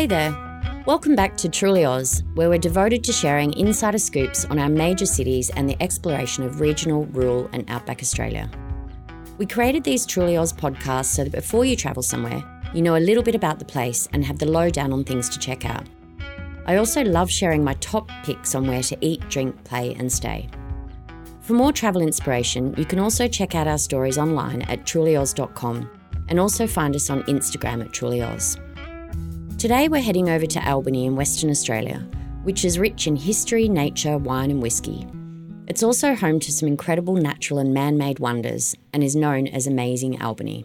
Hey there, welcome back to Truly Oz, where we're devoted to sharing insider scoops on our major cities and the exploration of regional, rural and outback Australia. We created these Truly Oz podcasts so that before you travel somewhere, you know a little bit about the place and have the lowdown on things to check out. I also love sharing my top picks on where to eat, drink, play and stay. For more travel inspiration, you can also check out our stories online at trulyoz.com and also find us on Instagram at trulyoz. Today we're heading over to Albany in Western Australia, which is rich in history, nature, wine and whisky. It's also home to some incredible natural and man-made wonders and is known as Amazing Albany.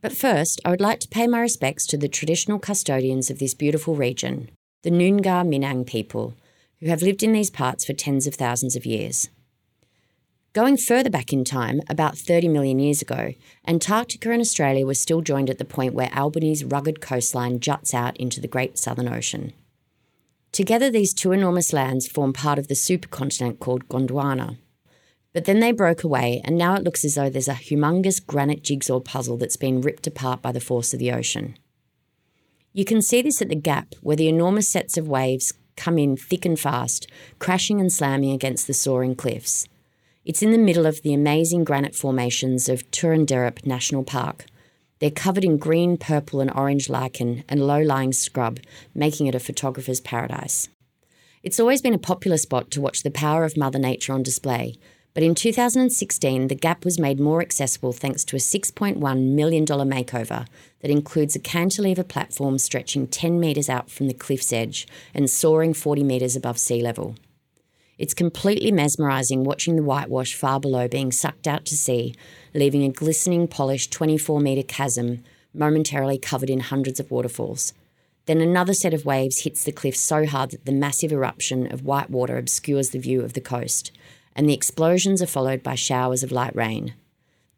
But first, I would like to pay my respects to the traditional custodians of this beautiful region, the Noongar Minang people, who have lived in these parts for tens of thousands of years. Going further back in time, about 30 million years ago, Antarctica and Australia were still joined at the point where Albany's rugged coastline juts out into the Great Southern Ocean. Together, these two enormous lands form part of the supercontinent called Gondwana. But then they broke away, and now it looks as though there's a humongous granite jigsaw puzzle that's been ripped apart by the force of the ocean. You can see this at the gap, where the enormous sets of waves come in thick and fast, crashing and slamming against the soaring cliffs. It's in the middle of the amazing granite formations of Torndirrup National Park. They're covered in green, purple and orange lichen and low-lying scrub, making it a photographer's paradise. It's always been a popular spot to watch the power of Mother Nature on display, but in 2016 the gap was made more accessible thanks to a $6.1 million makeover that includes a cantilever platform stretching 10 metres out from the cliff's edge and soaring 40 metres above sea level. It's completely mesmerising watching the whitewash far below being sucked out to sea, leaving a glistening, polished 24-metre chasm momentarily covered in hundreds of waterfalls. Then another set of waves hits the cliff so hard that the massive eruption of white water obscures the view of the coast, and the explosions are followed by showers of light rain.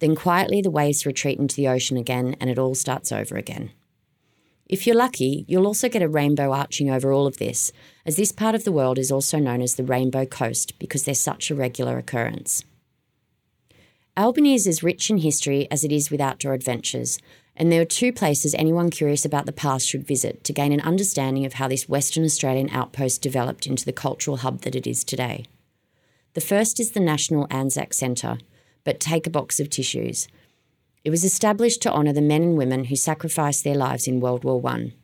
Then quietly the waves retreat into the ocean again and it all starts over again. If you're lucky, you'll also get a rainbow arching over all of this, as this part of the world is also known as the Rainbow Coast because they're such a regular occurrence. Albany is as rich in history as it is with outdoor adventures, and there are two places anyone curious about the past should visit to gain an understanding of how this Western Australian outpost developed into the cultural hub that it is today. The first is the National Anzac Centre, but take a box of tissues. It was established to honour the men and women who sacrificed their lives in World War I.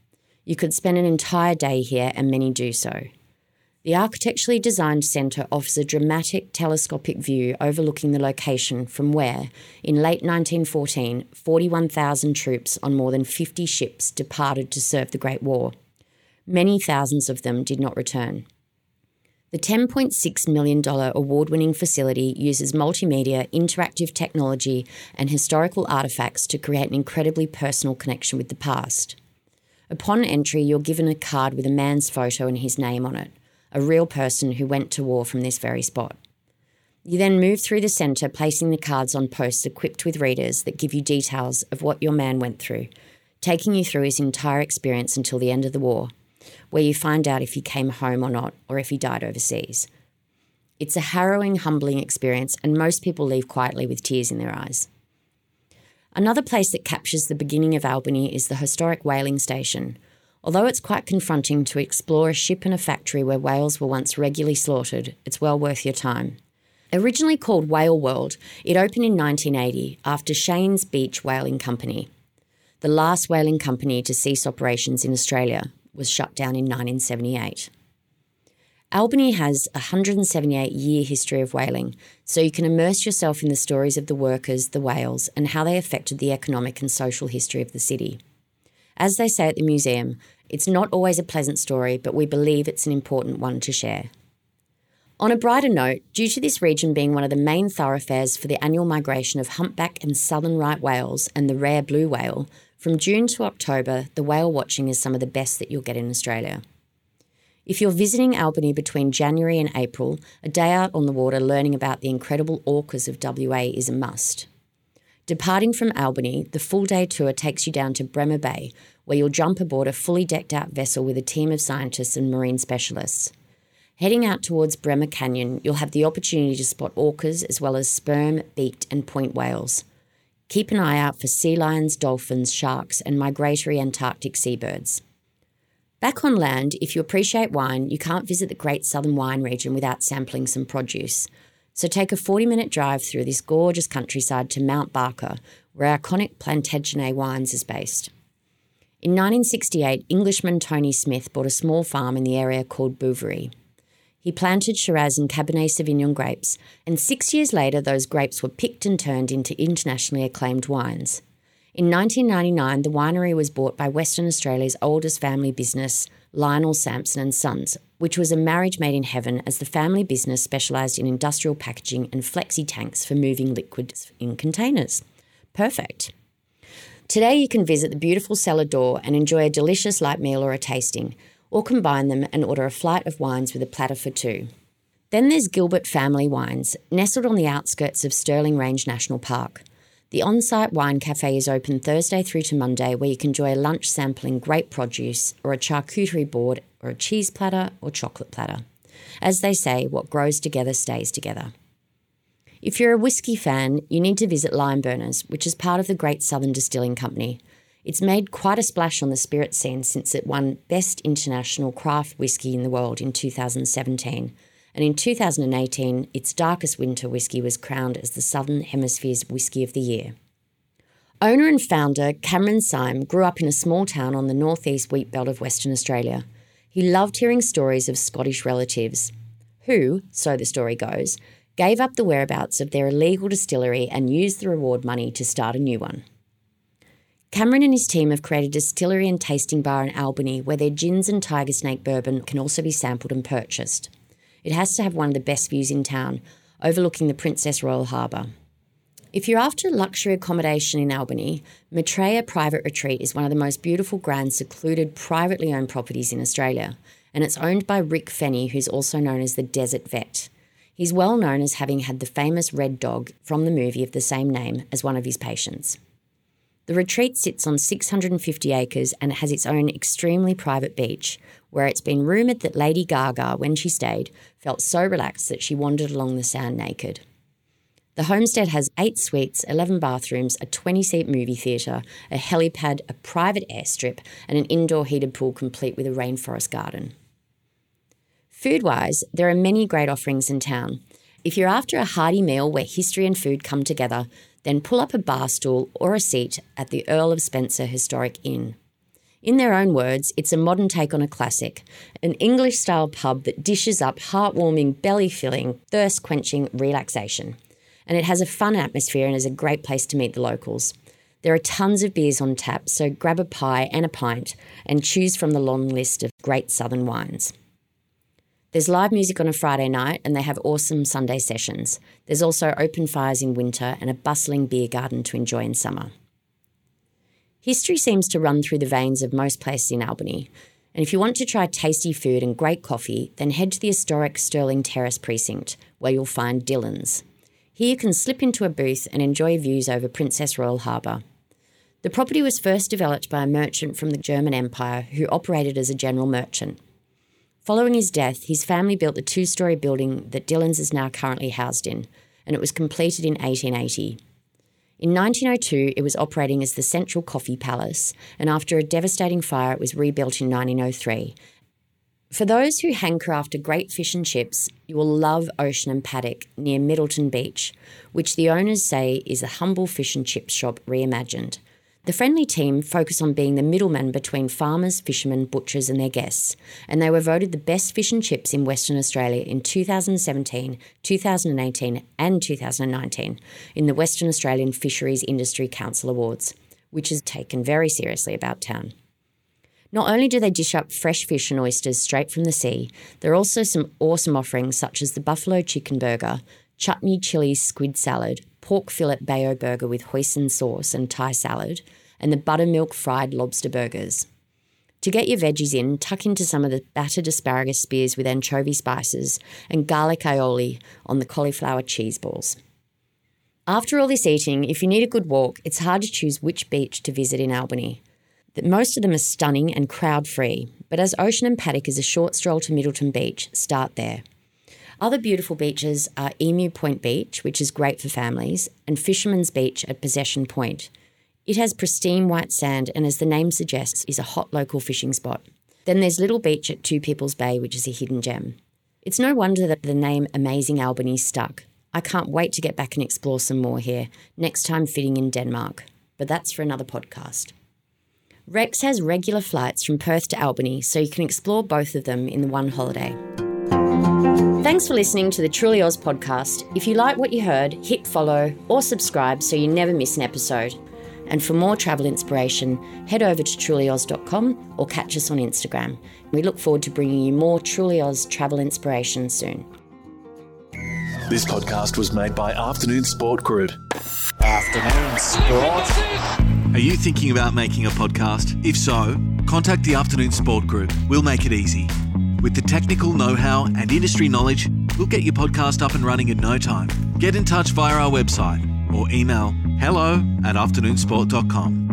You could spend an entire day here, and many do so. The architecturally designed centre offers a dramatic telescopic view overlooking the location from where, in late 1914, 41,000 troops on more than 50 ships departed to serve the Great War. Many thousands of them did not return. The $10.6 million award-winning facility uses multimedia, interactive technology and historical artefacts to create an incredibly personal connection with the past. Upon entry, you're given a card with a man's photo and his name on it, a real person who went to war from this very spot. You then move through the centre, placing the cards on posts equipped with readers that give you details of what your man went through, taking you through his entire experience until the end of the war, where you find out if he came home or not, or if he died overseas. It's a harrowing, humbling experience, and most people leave quietly with tears in their eyes. Another place that captures the beginning of Albany is the historic whaling station. Although it's quite confronting to explore a ship and a factory where whales were once regularly slaughtered, it's well worth your time. Originally called Whale World, it opened in 1980 after Shane's Beach Whaling Company, the last whaling company to cease operations in Australia, was shut down in 1978. Albany has a 178-year history of whaling, so you can immerse yourself in the stories of the workers, the whales, and how they affected the economic and social history of the city. As they say at the museum, it's not always a pleasant story, but we believe it's an important one to share. On a brighter note, due to this region being one of the main thoroughfares for the annual migration of humpback and southern right whales and the rare blue whale, from June to October, the whale watching is some of the best that you'll get in Australia. If you're visiting Albany between January and April, a day out on the water learning about the incredible orcas of WA is a must. Departing from Albany, the full-day tour takes you down to Bremer Bay, where you'll jump aboard a fully decked-out vessel with a team of scientists and marine specialists. Heading out towards Bremer Canyon, you'll have the opportunity to spot orcas as well as sperm, beaked and point whales. Keep an eye out for sea lions, dolphins, sharks and migratory Antarctic seabirds. Back on land, if you appreciate wine, you can't visit the Great Southern Wine Region without sampling some produce. So take a 40-minute drive through this gorgeous countryside to Mount Barker, where iconic Plantagenet Wines is based. In 1968, Englishman Tony Smith bought a small farm in the area called Bouverie. He planted Shiraz and Cabernet Sauvignon grapes, and 6 years later those grapes were picked and turned into internationally acclaimed wines. In 1999, the winery was bought by Western Australia's oldest family business, Lionel Sampson and Sons, which was a marriage made in heaven as the family business specialised in industrial packaging and flexi tanks for moving liquids in containers. Perfect. Today you can visit the beautiful cellar door and enjoy a delicious light meal or a tasting, or combine them and order a flight of wines with a platter for two. Then there's Gilbert Family Wines, nestled on the outskirts of Stirling Range National Park. The on-site wine cafe is open Thursday through to Monday, where you can enjoy a lunch sampling great produce, or a charcuterie board, or a cheese platter, or chocolate platter. As they say, what grows together stays together. If you're a whiskey fan, you need to visit Limeburners, which is part of the Great Southern Distilling Company. It's made quite a splash on the spirit scene since it won Best International Craft Whiskey in the World in 2017. And in 2018, its Darkest Winter whiskey was crowned as the Southern Hemisphere's Whiskey of the Year. Owner and founder Cameron Syme grew up in a small town on the northeast wheat belt of Western Australia. He loved hearing stories of Scottish relatives who, so the story goes, gave up the whereabouts of their illegal distillery and used the reward money to start a new one. Cameron and his team have created a distillery and tasting bar in Albany where their gins and tiger snake bourbon can also be sampled and purchased. It has to have one of the best views in town, overlooking the Princess Royal Harbour. If you're after luxury accommodation in Albany, Matreya Private Retreat is one of the most beautiful, grand, secluded, privately owned properties in Australia, and it's owned by Rick Fenny, who's also known as the Desert Vet. He's well known as having had the famous red dog from the movie of the same name as one of his patients. The retreat sits on 650 acres and has its own extremely private beach, where it's been rumoured that Lady Gaga, when she stayed, felt so relaxed that she wandered along the sand naked. The homestead has 8 suites, 11 bathrooms, a 20-seat movie theatre, a helipad, a private airstrip, and an indoor heated pool complete with a rainforest garden. Food-wise, there are many great offerings in town. If you're after a hearty meal where history and food come together, then pull up a bar stool or a seat at the Earl of Spencer Historic Inn. In their own words, it's a modern take on a classic, an English-style pub that dishes up heartwarming, belly-filling, thirst-quenching relaxation. And it has a fun atmosphere and is a great place to meet the locals. There are tons of beers on tap, so grab a pie and a pint and choose from the long list of great southern wines. There's live music on a Friday night and they have awesome Sunday sessions. There's also open fires in winter and a bustling beer garden to enjoy in summer. History seems to run through the veins of most places in Albany, and if you want to try tasty food and great coffee, then head to the historic Stirling Terrace precinct, where you'll find Dillon's. Here you can slip into a booth and enjoy views over Princess Royal Harbour. The property was first developed by a merchant from the German Empire who operated as a general merchant. Following his death, his family built the 2-storey building that Dillon's is now currently housed in, and it was completed in 1880. In 1902, it was operating as the Central Coffee Palace, and after a devastating fire, it was rebuilt in 1903. For those who hanker after great fish and chips, you will love Ocean and Paddock near Middleton Beach, which the owners say is a humble fish and chip shop reimagined. The friendly team focused on being the middleman between farmers, fishermen, butchers and their guests, and they were voted the best fish and chips in Western Australia in 2017, 2018 and 2019 in the Western Australian Fisheries Industry Council Awards, which is taken very seriously about town. Not only do they dish up fresh fish and oysters straight from the sea, there are also some awesome offerings such as the buffalo chicken burger, chutney chilli squid salad, pork fillet Bayo burger with hoisin sauce and Thai salad, and the buttermilk fried lobster burgers. To get your veggies in, tuck into some of the battered asparagus spears with anchovy spices and garlic aioli on the cauliflower cheese balls. After all this eating, if you need a good walk, it's hard to choose which beach to visit in Albany. Most of them are stunning and crowd-free, but as Ocean and Paddock is a short stroll to Middleton Beach, start there. Other beautiful beaches are Emu Point Beach, which is great for families, and Fisherman's Beach at Possession Point. It has pristine white sand and, as the name suggests, is a hot local fishing spot. Then there's Little Beach at Two Peoples Bay, which is a hidden gem. It's no wonder that the name Amazing Albany stuck. I can't wait to get back and explore some more here, next time fitting in Denmark. But that's for another podcast. Rex has regular flights from Perth to Albany, so you can explore both of them in the one holiday. Thanks for listening to the Truly Oz podcast. If you like what you heard, hit follow or subscribe so you never miss an episode. And for more travel inspiration, head over to trulyoz.com or catch us on Instagram. We look forward to bringing you more Truly Oz travel inspiration soon. This podcast was made by Afternoon Sport Group. Afternoon Sport. Are you thinking about making a podcast? If so, contact the Afternoon Sport Group. We'll make it easy. With the technical know-how and industry knowledge, we'll get your podcast up and running in no time. Get in touch via our website or email hello@afternoonsport.com.